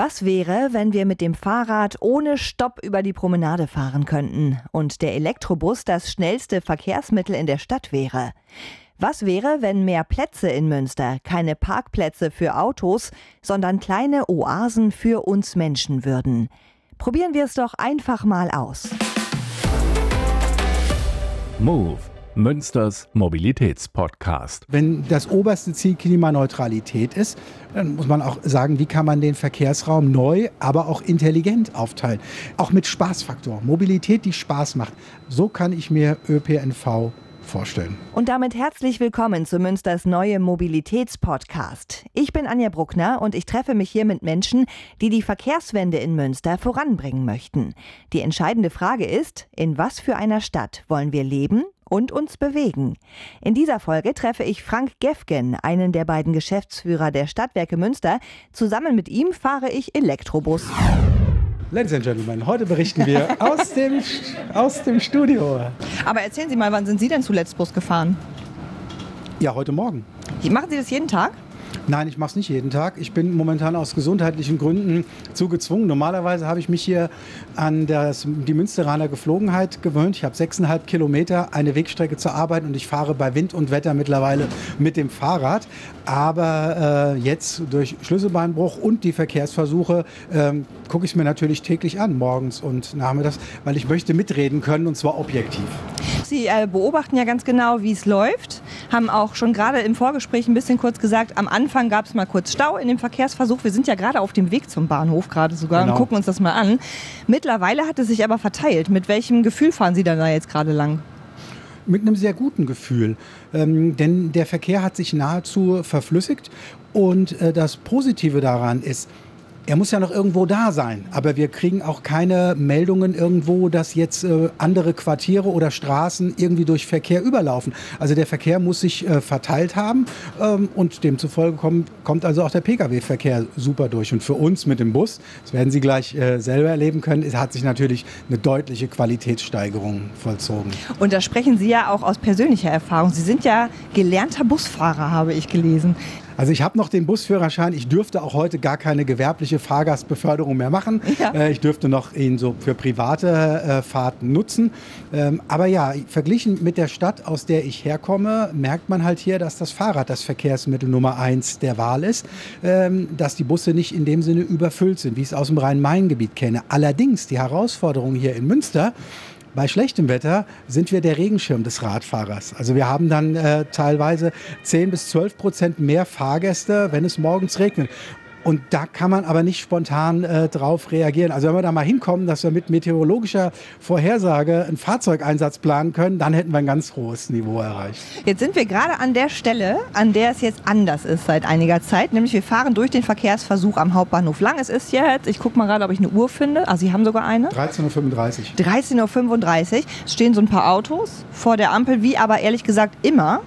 Was wäre, wenn wir mit dem Fahrrad ohne Stopp über die Promenade fahren könnten und der Elektrobus das schnellste Verkehrsmittel in der Stadt wäre? Was wäre, wenn mehr Plätze in Münster keine Parkplätze für Autos, sondern kleine Oasen für uns Menschen würden? Probieren wir es doch einfach mal aus. Move Münsters Mobilitätspodcast. Wenn das oberste Ziel Klimaneutralität ist, dann muss man auch sagen, wie kann man den Verkehrsraum neu, aber auch intelligent aufteilen. Auch mit Spaßfaktor. Mobilität, die Spaß macht. So kann ich mir ÖPNV vorstellen. Und damit herzlich willkommen zu Münsters neue Mobilitätspodcast. Ich bin Anja Bruckner und ich treffe mich hier mit Menschen, die die Verkehrswende in Münster voranbringen möchten. Die entscheidende Frage ist, in was für einer Stadt wollen wir leben und uns bewegen? In dieser Folge treffe ich Frank Gäfgen, einen der beiden Geschäftsführer der Stadtwerke Münster. Zusammen mit ihm fahre ich Elektrobus. Ladies and Gentlemen, heute berichten wir aus dem Studio. Aber erzählen Sie mal, wann sind Sie denn zuletzt Bus gefahren? Ja, heute Morgen. Machen Sie das jeden Tag? Nein, ich mache es nicht jeden Tag. Ich bin momentan aus gesundheitlichen Gründen zu gezwungen. Normalerweise habe ich mich hier an die Münsteraner Geflogenheit gewöhnt. Ich habe 6,5 Kilometer eine Wegstrecke zur Arbeit und ich fahre bei Wind und Wetter mittlerweile mit dem Fahrrad. Aber jetzt durch Schlüsselbeinbruch und die Verkehrsversuche gucke ich es mir natürlich täglich an, morgens und nachmittags, weil ich möchte mitreden können und zwar objektiv. Sie beobachten ja ganz genau, wie es läuft, haben auch schon gerade im Vorgespräch ein bisschen kurz gesagt, am Anfang gab es mal kurz Stau in dem Verkehrsversuch. Wir sind ja gerade auf dem Weg zum Bahnhof gerade sogar genau. Und gucken uns das mal an. Mittlerweile hat es sich aber verteilt. Mit welchem Gefühl fahren Sie denn da jetzt gerade lang? Mit einem sehr guten Gefühl, denn der Verkehr hat sich nahezu verflüssigt und das Positive daran ist, er muss ja noch irgendwo da sein, aber wir kriegen auch keine Meldungen irgendwo, dass jetzt andere Quartiere oder Straßen irgendwie durch Verkehr überlaufen. Also der Verkehr muss sich verteilt haben und demzufolge kommt also auch der Pkw-Verkehr super durch. Und für uns mit dem Bus, das werden Sie gleich selber erleben können, es hat sich natürlich eine deutliche Qualitätssteigerung vollzogen. Und da sprechen Sie ja auch aus persönlicher Erfahrung. Sie sind ja gelernter Busfahrer, habe ich gelesen. Also ich habe noch den Busführerschein, ich dürfte auch heute gar keine gewerbliche Fahrgastbeförderung mehr machen. Ja. Ich dürfte noch ihn so für private Fahrten nutzen. Aber ja, verglichen mit der Stadt, aus der ich herkomme, merkt man halt hier, dass das Fahrrad das Verkehrsmittel Nummer 1 der Wahl ist. Dass die Busse nicht in dem Sinne überfüllt sind, wie ich es aus dem Rhein-Main-Gebiet kenne. Allerdings die Herausforderung hier in Münster: bei schlechtem Wetter sind wir der Regenschirm des Radfahrers. Also wir haben dann teilweise 10-12% mehr Fahrgäste, wenn es morgens regnet. Und da kann man aber nicht spontan drauf reagieren. Also wenn wir da mal hinkommen, dass wir mit meteorologischer Vorhersage einen Fahrzeugeinsatz planen können, dann hätten wir ein ganz hohes Niveau erreicht. Jetzt sind wir gerade an der Stelle, an der es jetzt anders ist seit einiger Zeit. Nämlich wir fahren durch den Verkehrsversuch am Hauptbahnhof lang. Es ist jetzt, ich gucke mal gerade, ob ich eine Uhr finde. Ah, Sie haben sogar eine. 13.35 Uhr. 13.35 Uhr. Es stehen so ein paar Autos vor der Ampel, wie aber ehrlich gesagt immer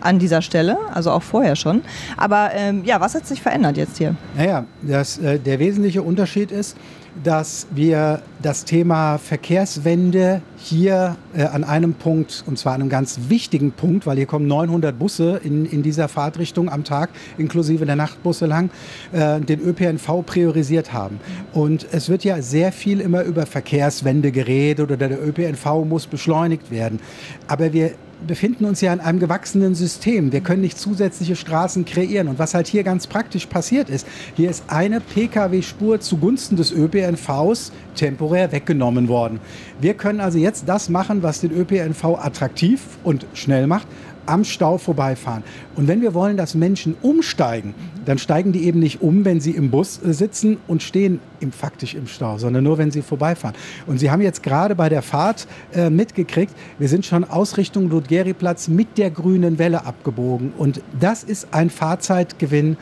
an dieser Stelle, also auch vorher schon. Aber ja, was hat sich verändert jetzt hier? Naja, der wesentliche Unterschied ist, dass wir das Thema Verkehrswende hier an einem Punkt, und zwar an einem ganz wichtigen Punkt, weil hier kommen 900 Busse in dieser Fahrtrichtung am Tag, inklusive der Nachtbusse lang, den ÖPNV priorisiert haben. Und es wird ja sehr viel immer über Verkehrswende geredet oder der ÖPNV muss beschleunigt werden. Aber wir befinden uns ja in einem gewachsenen System. Wir können nicht zusätzliche Straßen kreieren. Und was halt hier ganz praktisch passiert ist, hier ist eine Pkw-Spur zugunsten des ÖPNVs temporär weggenommen worden. Wir können also jetzt das machen, was den ÖPNV attraktiv und schnell macht, am Stau vorbeifahren. Und wenn wir wollen, dass Menschen umsteigen, dann steigen die eben nicht um, wenn sie im Bus sitzen und stehen faktisch im Stau, sondern nur, wenn sie vorbeifahren. Und Sie haben jetzt gerade bei der Fahrt mitgekriegt, wir sind schon aus Richtung Ludgeriplatz mit der grünen Welle abgebogen. Und das ist ein Fahrzeitgewinn,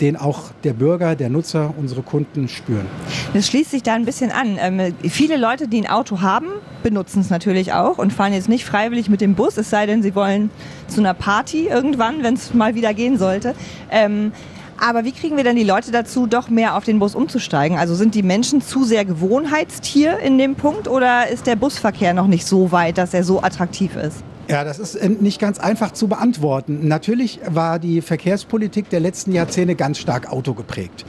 den auch der Bürger, der Nutzer, unsere Kunden spüren. Das schließt sich da ein bisschen an. Viele Leute, die ein Auto haben, benutzen es natürlich auch und fahren jetzt nicht freiwillig mit dem Bus, es sei denn, sie wollen zu einer Party irgendwann, wenn es mal wieder gehen sollte. Aber wie kriegen wir denn die Leute dazu, doch mehr auf den Bus umzusteigen? Also sind die Menschen zu sehr Gewohnheitstier in dem Punkt oder ist der Busverkehr noch nicht so weit, dass er so attraktiv ist? Ja, das ist nicht ganz einfach zu beantworten. Natürlich war die Verkehrspolitik der letzten Jahrzehnte ganz stark autogeprägt.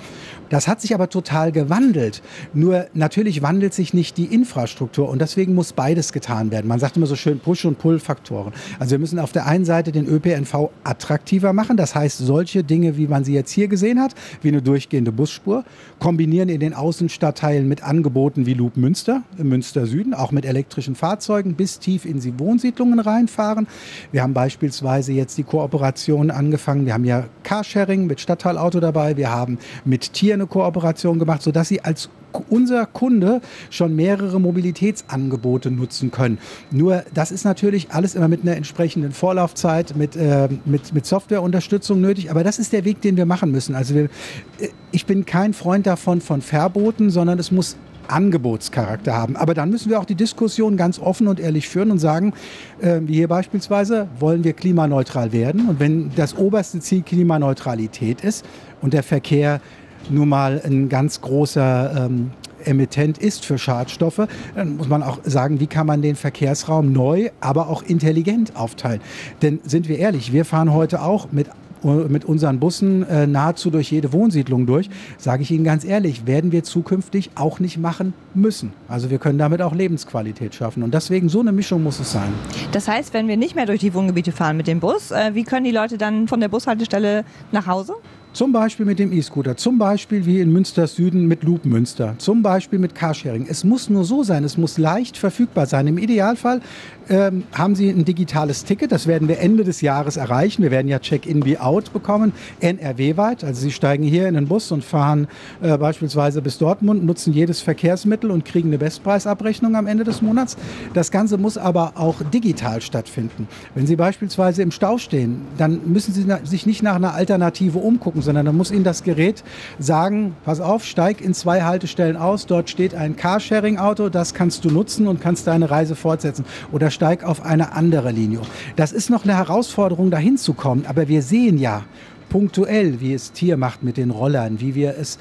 Das hat sich aber total gewandelt. Nur natürlich wandelt sich nicht die Infrastruktur und deswegen muss beides getan werden. Man sagt immer so schön Push- und Pull-Faktoren. Also wir müssen auf der einen Seite den ÖPNV attraktiver machen. Das heißt, solche Dinge, wie man sie jetzt hier gesehen hat, wie eine durchgehende Busspur, kombinieren in den Außenstadtteilen mit Angeboten wie Loop Münster, im Münster Süden, auch mit elektrischen Fahrzeugen bis tief in die Wohnsiedlungen reinfahren. Wir haben beispielsweise jetzt die Kooperation angefangen. Wir haben ja Carsharing mit Stadtteilauto dabei. Wir haben mit Tier eine Kooperation gemacht, sodass sie als unser Kunde schon mehrere Mobilitätsangebote nutzen können. Nur das ist natürlich alles immer mit einer entsprechenden Vorlaufzeit, mit Softwareunterstützung nötig. Aber das ist der Weg, den wir machen müssen. Also ich bin kein Freund davon von Verboten, sondern es muss Angebotscharakter haben. Aber dann müssen wir auch die Diskussion ganz offen und ehrlich führen und sagen, wie hier beispielsweise, wollen wir klimaneutral werden? Und wenn das oberste Ziel Klimaneutralität ist und der Verkehr nun mal ein ganz großer Emittent ist für Schadstoffe, dann muss man auch sagen, wie kann man den Verkehrsraum neu, aber auch intelligent aufteilen. Denn sind wir ehrlich, wir fahren heute auch mit unseren Bussen nahezu durch jede Wohnsiedlung durch, sage ich Ihnen ganz ehrlich, werden wir zukünftig auch nicht machen müssen. Also wir können damit auch Lebensqualität schaffen und deswegen so eine Mischung muss es sein. Das heißt, wenn wir nicht mehr durch die Wohngebiete fahren mit dem Bus, wie können die Leute dann von der Bushaltestelle nach Hause? Zum Beispiel mit dem E-Scooter, zum Beispiel wie in Münster Süden mit Loop Münster, zum Beispiel mit Carsharing. Es muss nur so sein, es muss leicht verfügbar sein. Im Idealfall haben Sie ein digitales Ticket, das werden wir Ende des Jahres erreichen. Wir werden ja Check-in wie Out bekommen, NRW-weit. Also Sie steigen hier in den Bus und fahren beispielsweise bis Dortmund, nutzen jedes Verkehrsmittel und kriegen eine Bestpreisabrechnung am Ende des Monats. Das Ganze muss aber auch digital stattfinden. Wenn Sie beispielsweise im Stau stehen, dann müssen Sie sich nicht nach einer Alternative umgucken, sondern da muss Ihnen das Gerät sagen, pass auf, steig in 2 Haltestellen aus, dort steht ein Carsharing-Auto, das kannst du nutzen und kannst deine Reise fortsetzen oder steig auf eine andere Linie. Das ist noch eine Herausforderung, dahin zu kommen, aber wir sehen ja punktuell, wie es Tier macht mit den Rollern, wie wir es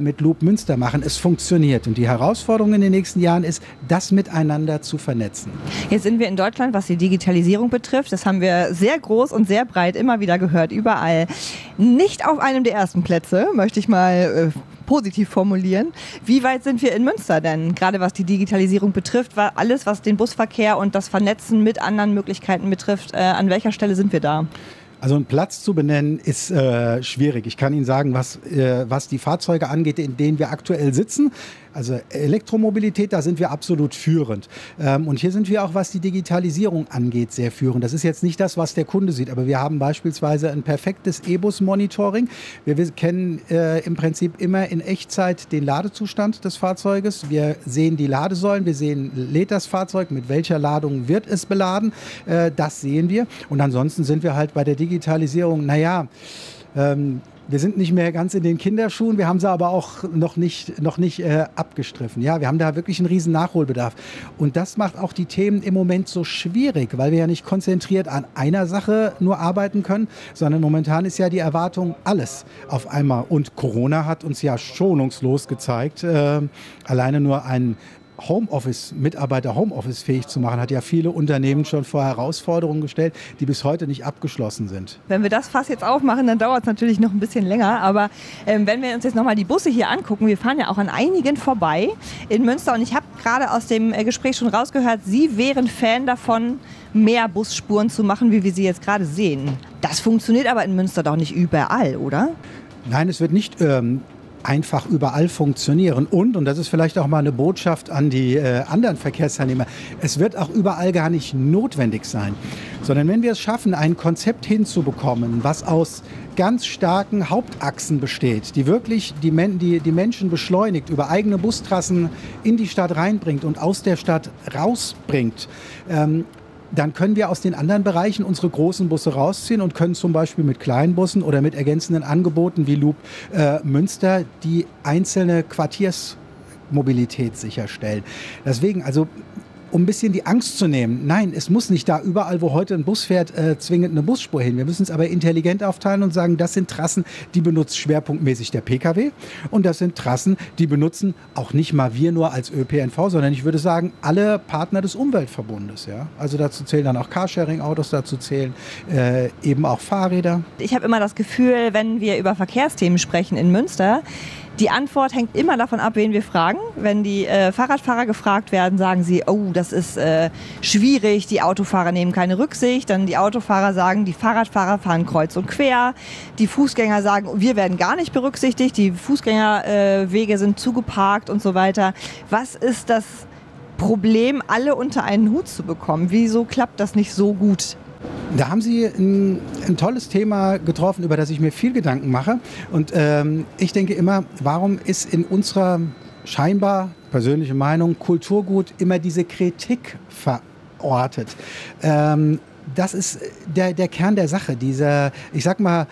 mit Loop Münster machen. Es funktioniert. Und die Herausforderung in den nächsten Jahren ist, das miteinander zu vernetzen. Jetzt sind wir in Deutschland, was die Digitalisierung betrifft. Das haben wir sehr groß und sehr breit immer wieder gehört, überall. Nicht auf einem der ersten Plätze, möchte ich mal positiv formulieren. Wie weit sind wir in Münster denn? Gerade was die Digitalisierung betrifft, alles, was den Busverkehr und das Vernetzen mit anderen Möglichkeiten betrifft, an welcher Stelle sind wir da? Also einen Platz zu benennen ist schwierig. Ich kann Ihnen sagen, was die Fahrzeuge angeht, in denen wir aktuell sitzen. Also Elektromobilität, da sind wir absolut führend. Und hier sind wir auch, was die Digitalisierung angeht, sehr führend. Das ist jetzt nicht das, was der Kunde sieht, aber wir haben beispielsweise ein perfektes E-Bus-Monitoring. Wir kennen im Prinzip immer in Echtzeit den Ladezustand des Fahrzeuges. Wir sehen die Ladesäulen, wir sehen, lädt das Fahrzeug, mit welcher Ladung wird es beladen. Das sehen wir. Und ansonsten sind wir halt bei der Digitalisierung, naja, wir sind nicht mehr ganz in den Kinderschuhen, wir haben sie aber auch noch nicht abgestriffen. Ja, wir haben da wirklich einen riesen Nachholbedarf. Und das macht auch die Themen im Moment so schwierig, weil wir ja nicht konzentriert an einer Sache nur arbeiten können, sondern momentan ist ja die Erwartung alles auf einmal. Und Corona hat uns ja schonungslos gezeigt, alleine nur einen Mitarbeiter Homeoffice-fähig zu machen, hat ja viele Unternehmen schon vor Herausforderungen gestellt, die bis heute nicht abgeschlossen sind. Wenn wir das Fass jetzt aufmachen, dann dauert es natürlich noch ein bisschen länger, aber wenn wir uns jetzt nochmal die Busse hier angucken, wir fahren ja auch an einigen vorbei in Münster und ich habe gerade aus dem Gespräch schon rausgehört, Sie wären Fan davon, mehr Busspuren zu machen, wie wir sie jetzt gerade sehen. Das funktioniert aber in Münster doch nicht überall, oder? Nein, es wird nicht einfach überall funktionieren. Und das ist vielleicht auch mal eine Botschaft an die anderen Verkehrsteilnehmer, es wird auch überall gar nicht notwendig sein, sondern wenn wir es schaffen, ein Konzept hinzubekommen, was aus ganz starken Hauptachsen besteht, die wirklich die Menschen beschleunigt, über eigene Bustrassen in die Stadt reinbringt und aus der Stadt rausbringt, dann können wir aus den anderen Bereichen unsere großen Busse rausziehen und können zum Beispiel mit kleinen Bussen oder mit ergänzenden Angeboten wie Loop Münster die einzelne Quartiersmobilität sicherstellen. Deswegen, also um ein bisschen die Angst zu nehmen. Nein, es muss nicht da überall, wo heute ein Bus fährt, zwingend eine Busspur hin. Wir müssen es aber intelligent aufteilen und sagen, das sind Trassen, die benutzt schwerpunktmäßig der Pkw und das sind Trassen, die benutzen auch nicht mal wir nur als ÖPNV, sondern ich würde sagen, alle Partner des Umweltverbundes. Ja? Also dazu zählen dann auch Carsharing-Autos, dazu zählen eben auch Fahrräder. Ich habe immer das Gefühl, wenn wir über Verkehrsthemen sprechen in Münster, Die Antwort hängt immer davon ab, wen wir fragen. Wenn die Fahrradfahrer gefragt werden, sagen sie, oh, das ist schwierig, die Autofahrer nehmen keine Rücksicht. Dann die Autofahrer sagen, die Fahrradfahrer fahren kreuz und quer. Die Fußgänger sagen, wir werden gar nicht berücksichtigt, die Fußgängerwege sind zugeparkt und so weiter. Was ist das Problem, alle unter einen Hut zu bekommen? Wieso klappt das nicht so gut? Da haben Sie ein tolles Thema getroffen, über das ich mir viel Gedanken mache. Und ich denke immer, warum ist in unserer scheinbar, persönliche Meinung, Kulturgut immer diese Kritik verortet? Das ist der Kern der Sache, dieser, ich sag mal,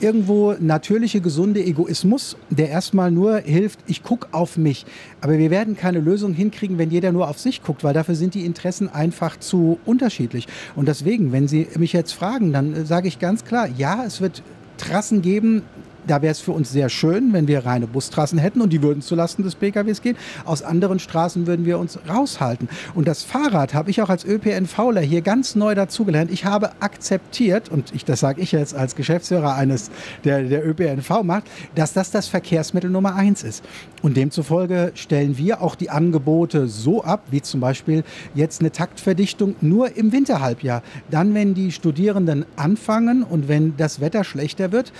irgendwo natürliche, gesunde Egoismus, der erstmal nur hilft, ich gucke auf mich. Aber wir werden keine Lösung hinkriegen, wenn jeder nur auf sich guckt, weil dafür sind die Interessen einfach zu unterschiedlich. Und deswegen, wenn Sie mich jetzt fragen, dann sage ich ganz klar, ja, es wird Trassen geben, da wäre es für uns sehr schön, wenn wir reine Bustrassen hätten und die würden zulasten des PKWs gehen. Aus anderen Straßen würden wir uns raushalten. Und das Fahrrad habe ich auch als ÖPNVler hier ganz neu dazugelernt. Ich habe akzeptiert, und das sage ich jetzt als Geschäftsführer eines, der ÖPNV macht, dass das Verkehrsmittel Nummer 1 ist. Und demzufolge stellen wir auch die Angebote so ab, wie zum Beispiel jetzt eine Taktverdichtung nur im Winterhalbjahr. Dann, wenn die Studierenden anfangen und wenn das Wetter schlechter wird,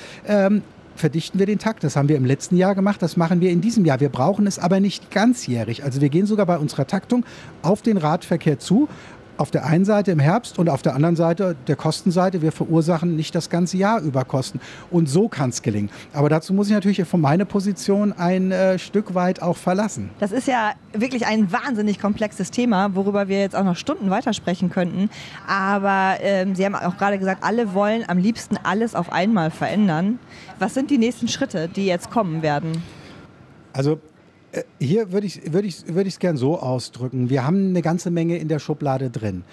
verdichten wir den Takt. Das haben wir im letzten Jahr gemacht, das machen wir in diesem Jahr. Wir brauchen es aber nicht ganzjährig. Also wir gehen sogar bei unserer Taktung auf den Radverkehr zu, auf der einen Seite im Herbst und auf der anderen Seite der Kostenseite. Wir verursachen nicht das ganze Jahr über Kosten. Und so kann es gelingen. Aber dazu muss ich natürlich von meiner Position ein Stück weit auch verlassen. Das ist ja wirklich ein wahnsinnig komplexes Thema, worüber wir jetzt auch noch Stunden weitersprechen könnten. Aber Sie haben auch gerade gesagt, alle wollen am liebsten alles auf einmal verändern. Was sind die nächsten Schritte, die jetzt kommen werden? Also hier würde ich es gern so ausdrücken. Wir haben eine ganze Menge in der Schublade drin.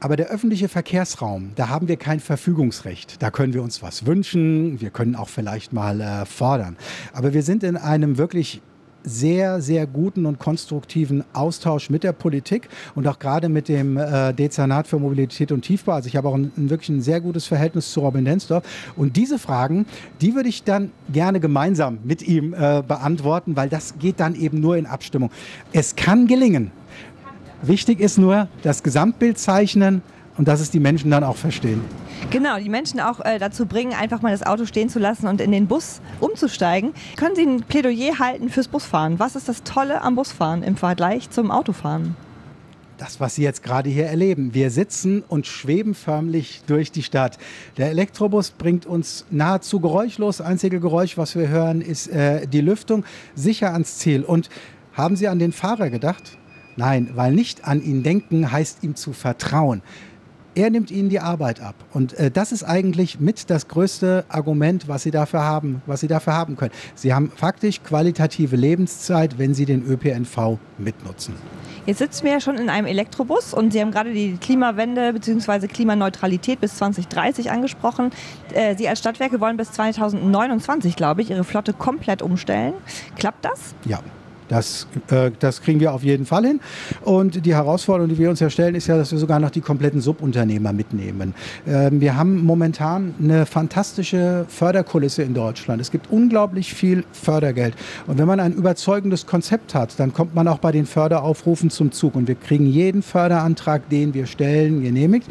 Aber der öffentliche Verkehrsraum, da haben wir kein Verfügungsrecht. Da können wir uns was wünschen. Wir können auch vielleicht mal fordern. Aber wir sind in einem wirklich sehr, sehr guten und konstruktiven Austausch mit der Politik und auch gerade mit dem Dezernat für Mobilität und Tiefbau. Also ich habe auch wirklich ein sehr gutes Verhältnis zu Robin Denstorff. Und diese Fragen, die würde ich dann gerne gemeinsam mit ihm beantworten, weil das geht dann eben nur in Abstimmung. Es kann gelingen. Wichtig ist nur das Gesamtbild zeichnen und dass es die Menschen dann auch verstehen. Genau, die Menschen auch dazu bringen, einfach mal das Auto stehen zu lassen und in den Bus umzusteigen. Können Sie ein Plädoyer halten fürs Busfahren? Was ist das Tolle am Busfahren im Vergleich zum Autofahren? Das, was Sie jetzt gerade hier erleben. Wir sitzen und schweben förmlich durch die Stadt. Der Elektrobus bringt uns nahezu geräuschlos. Das einzige Geräusch, was wir hören, ist die Lüftung, sicher ans Ziel. Und haben Sie an den Fahrer gedacht? Nein, weil nicht an ihn denken heißt, ihm zu vertrauen. Er nimmt Ihnen die Arbeit ab und das ist eigentlich mit das größte Argument, was Sie dafür haben können. Sie haben faktisch qualitative Lebenszeit, wenn Sie den ÖPNV mitnutzen. Jetzt sitzen wir ja schon in einem Elektrobus und Sie haben gerade die Klimawende bzw. Klimaneutralität bis 2030 angesprochen. Sie als Stadtwerke wollen bis 2029, glaube ich, Ihre Flotte komplett umstellen. Klappt das? Ja. Das kriegen wir auf jeden Fall hin. Und die Herausforderung, die wir uns ja stellen, ist ja, dass wir sogar noch die kompletten Subunternehmer mitnehmen. Wir haben momentan eine fantastische Förderkulisse in Deutschland. Es gibt unglaublich viel Fördergeld. Und wenn man ein überzeugendes Konzept hat, dann kommt man auch bei den Förderaufrufen zum Zug. Und wir kriegen jeden Förderantrag, den wir stellen, genehmigt.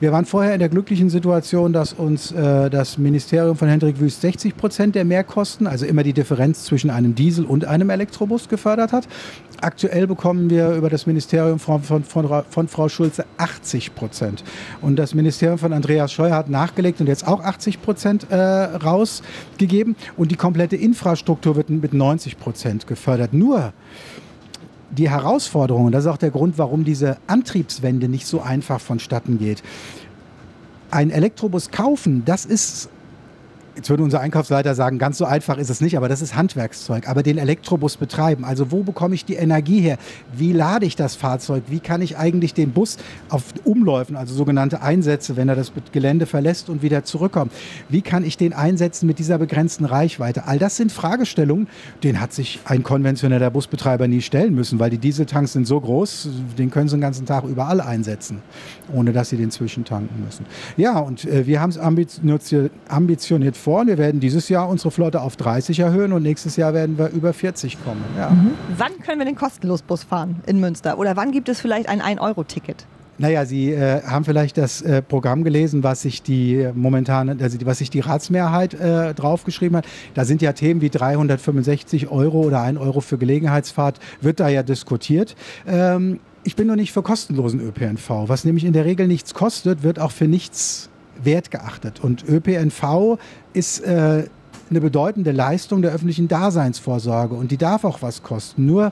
Wir waren vorher in der glücklichen Situation, dass uns das Ministerium von Hendrik Wüst 60% der Mehrkosten, also immer die Differenz zwischen einem Diesel und einem Elektrobus, gefördert hat. Aktuell bekommen wir über das Ministerium von Frau Schulze 80%. Und das Ministerium von Andreas Scheuer hat nachgelegt und jetzt auch 80% rausgegeben. Und die komplette Infrastruktur wird mit 90% gefördert. Nur die Herausforderungen, das ist auch der Grund, warum diese Antriebswende nicht so einfach vonstatten geht. Ein Elektrobus kaufen, das ist... Jetzt würde unser Einkaufsleiter sagen, ganz so einfach ist es nicht, aber das ist Handwerkszeug. Aber den Elektrobus betreiben, also wo bekomme ich die Energie her? Wie lade ich das Fahrzeug? Wie kann ich eigentlich den Bus auf Umläufen, also sogenannte Einsätze, wenn er das Gelände verlässt und wieder zurückkommt? Wie kann ich den einsetzen mit dieser begrenzten Reichweite? All das sind Fragestellungen, denen hat sich ein konventioneller Busbetreiber nie stellen müssen, weil die Dieseltanks sind so groß, den können sie den ganzen Tag überall einsetzen, ohne dass sie den zwischentanken müssen. Ja, und wir haben es ambitioniert vor. Wir werden dieses Jahr unsere Flotte auf 30 erhöhen und nächstes Jahr werden wir über 40 kommen. Ja. Mhm. Wann können wir den Kostenlosbus fahren in Münster? Oder wann gibt es vielleicht ein 1-Euro-Ticket? Naja, Sie haben vielleicht das Programm gelesen, was sich die momentane, also was sich die Ratsmehrheit draufgeschrieben hat. Da sind ja Themen wie 365 € oder 1 € für Gelegenheitsfahrt, wird da ja diskutiert. Ich bin noch nicht für kostenlosen ÖPNV. Was nämlich in der Regel nichts kostet, wird auch für nichts Wert geachtet. Und ÖPNV ist eine bedeutende Leistung der öffentlichen Daseinsvorsorge und die darf auch was kosten. Nur,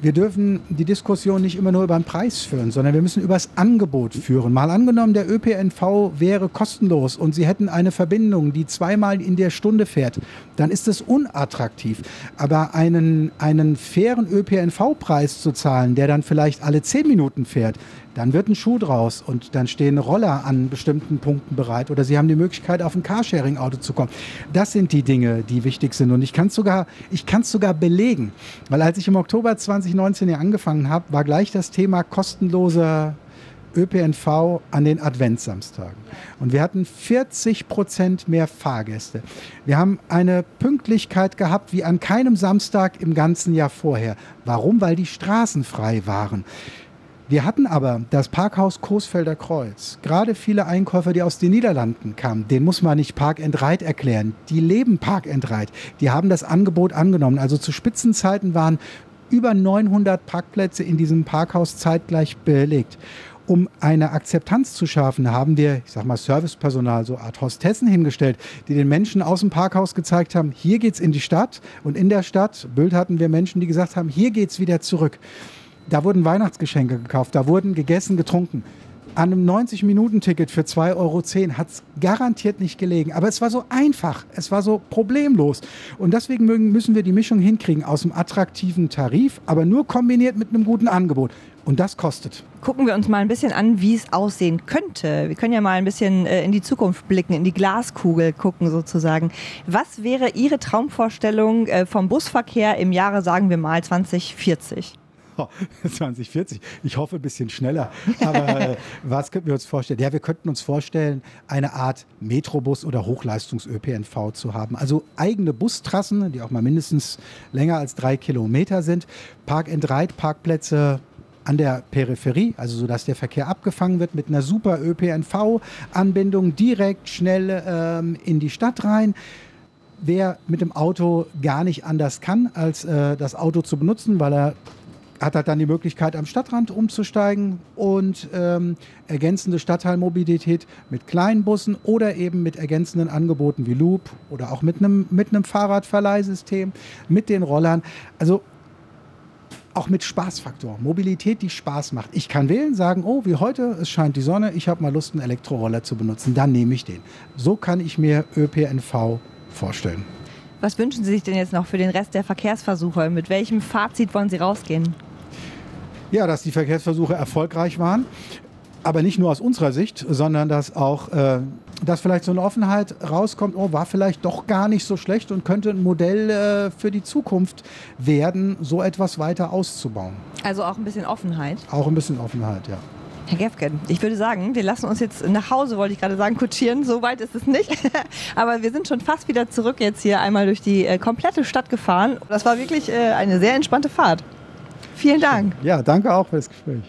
wir dürfen die Diskussion nicht immer nur über den Preis führen, sondern wir müssen über das Angebot führen. Mal angenommen, der ÖPNV wäre kostenlos und Sie hätten eine Verbindung, die zweimal in der Stunde fährt, dann ist das unattraktiv. Aber einen fairen ÖPNV-Preis zu zahlen, der dann vielleicht alle 10 Minuten fährt, dann wird ein Schuh draus und dann stehen Roller an bestimmten Punkten bereit oder Sie haben die Möglichkeit, auf ein Carsharing-Auto zu kommen. Das sind die Dinge, die wichtig sind und ich kann es sogar belegen, weil als ich im Oktober 2019 hier angefangen habe, war gleich das Thema kostenloser ÖPNV an den Adventssamstagen. Und wir hatten 40% mehr Fahrgäste. Wir haben eine Pünktlichkeit gehabt wie an keinem Samstag im ganzen Jahr vorher. Warum? Weil die Straßen frei waren. Wir hatten aber das Parkhaus Coesfelder Kreuz, gerade viele Einkäufer, die aus den Niederlanden kamen, denen muss man nicht Park-and-Ride erklären. Die leben Park-and-Ride, die haben das Angebot angenommen. Also zu Spitzenzeiten waren über 900 Parkplätze in diesem Parkhaus zeitgleich belegt. Um eine Akzeptanz zu schaffen, haben wir, ich sag mal, Servicepersonal, so Art Hostessen hingestellt, die den Menschen aus dem Parkhaus gezeigt haben, hier geht's in die Stadt und in der Stadt, Bild hatten wir Menschen, die gesagt haben, hier geht's wieder zurück. Da wurden Weihnachtsgeschenke gekauft, da wurden gegessen, getrunken. An einem 90-Minuten-Ticket für 2,10 € hat es garantiert nicht gelegen. Aber es war so einfach, es war so problemlos. Und deswegen müssen wir die Mischung hinkriegen aus einem attraktiven Tarif, aber nur kombiniert mit einem guten Angebot. Und das kostet. Gucken wir uns mal ein bisschen an, wie es aussehen könnte. Wir können ja mal ein bisschen in die Zukunft blicken, in die Glaskugel gucken sozusagen. Was wäre Ihre Traumvorstellung vom Busverkehr im Jahre, sagen wir mal, 2040? 2040. Ich hoffe, ein bisschen schneller. Aber was könnten wir uns vorstellen? Ja, wir könnten uns vorstellen, eine Art Metrobus oder Hochleistungs-ÖPNV zu haben. Also eigene Bustrassen, die auch mal mindestens länger als 3 Kilometer sind. Park-and-Ride-Parkplätze an der Peripherie, also sodass der Verkehr abgefangen wird mit einer super ÖPNV-Anbindung direkt schnell in die Stadt rein. Wer mit dem Auto gar nicht anders kann, als das Auto zu benutzen, weil er hat halt dann die Möglichkeit, am Stadtrand umzusteigen und ergänzende Stadtteilmobilität mit kleinen Bussen oder eben mit ergänzenden Angeboten wie Loop oder auch mit einem Fahrradverleihsystem, mit den Rollern. Also auch mit Spaßfaktor. Mobilität, die Spaß macht. Ich kann wählen, sagen, oh, wie heute, es scheint die Sonne, ich habe mal Lust, einen Elektroroller zu benutzen, dann nehme ich den. So kann ich mir ÖPNV vorstellen. Was wünschen Sie sich denn jetzt noch für den Rest der Verkehrsversuche? Mit welchem Fazit wollen Sie rausgehen? Ja, dass die Verkehrsversuche erfolgreich waren, aber nicht nur aus unserer Sicht, sondern dass auch, dass vielleicht so eine Offenheit rauskommt, oh, war vielleicht doch gar nicht so schlecht und könnte ein Modell für die Zukunft werden, so etwas weiter auszubauen. Also auch ein bisschen Offenheit? Auch ein bisschen Offenheit, ja. Herr Gäfgen, ich würde sagen, wir lassen uns jetzt nach Hause, wollte ich gerade sagen, kutschieren. So weit ist es nicht. Aber wir sind schon fast wieder zurück jetzt hier einmal durch die komplette Stadt gefahren. Das war wirklich eine sehr entspannte Fahrt. Vielen Dank. Ja, danke auch für das Gespräch.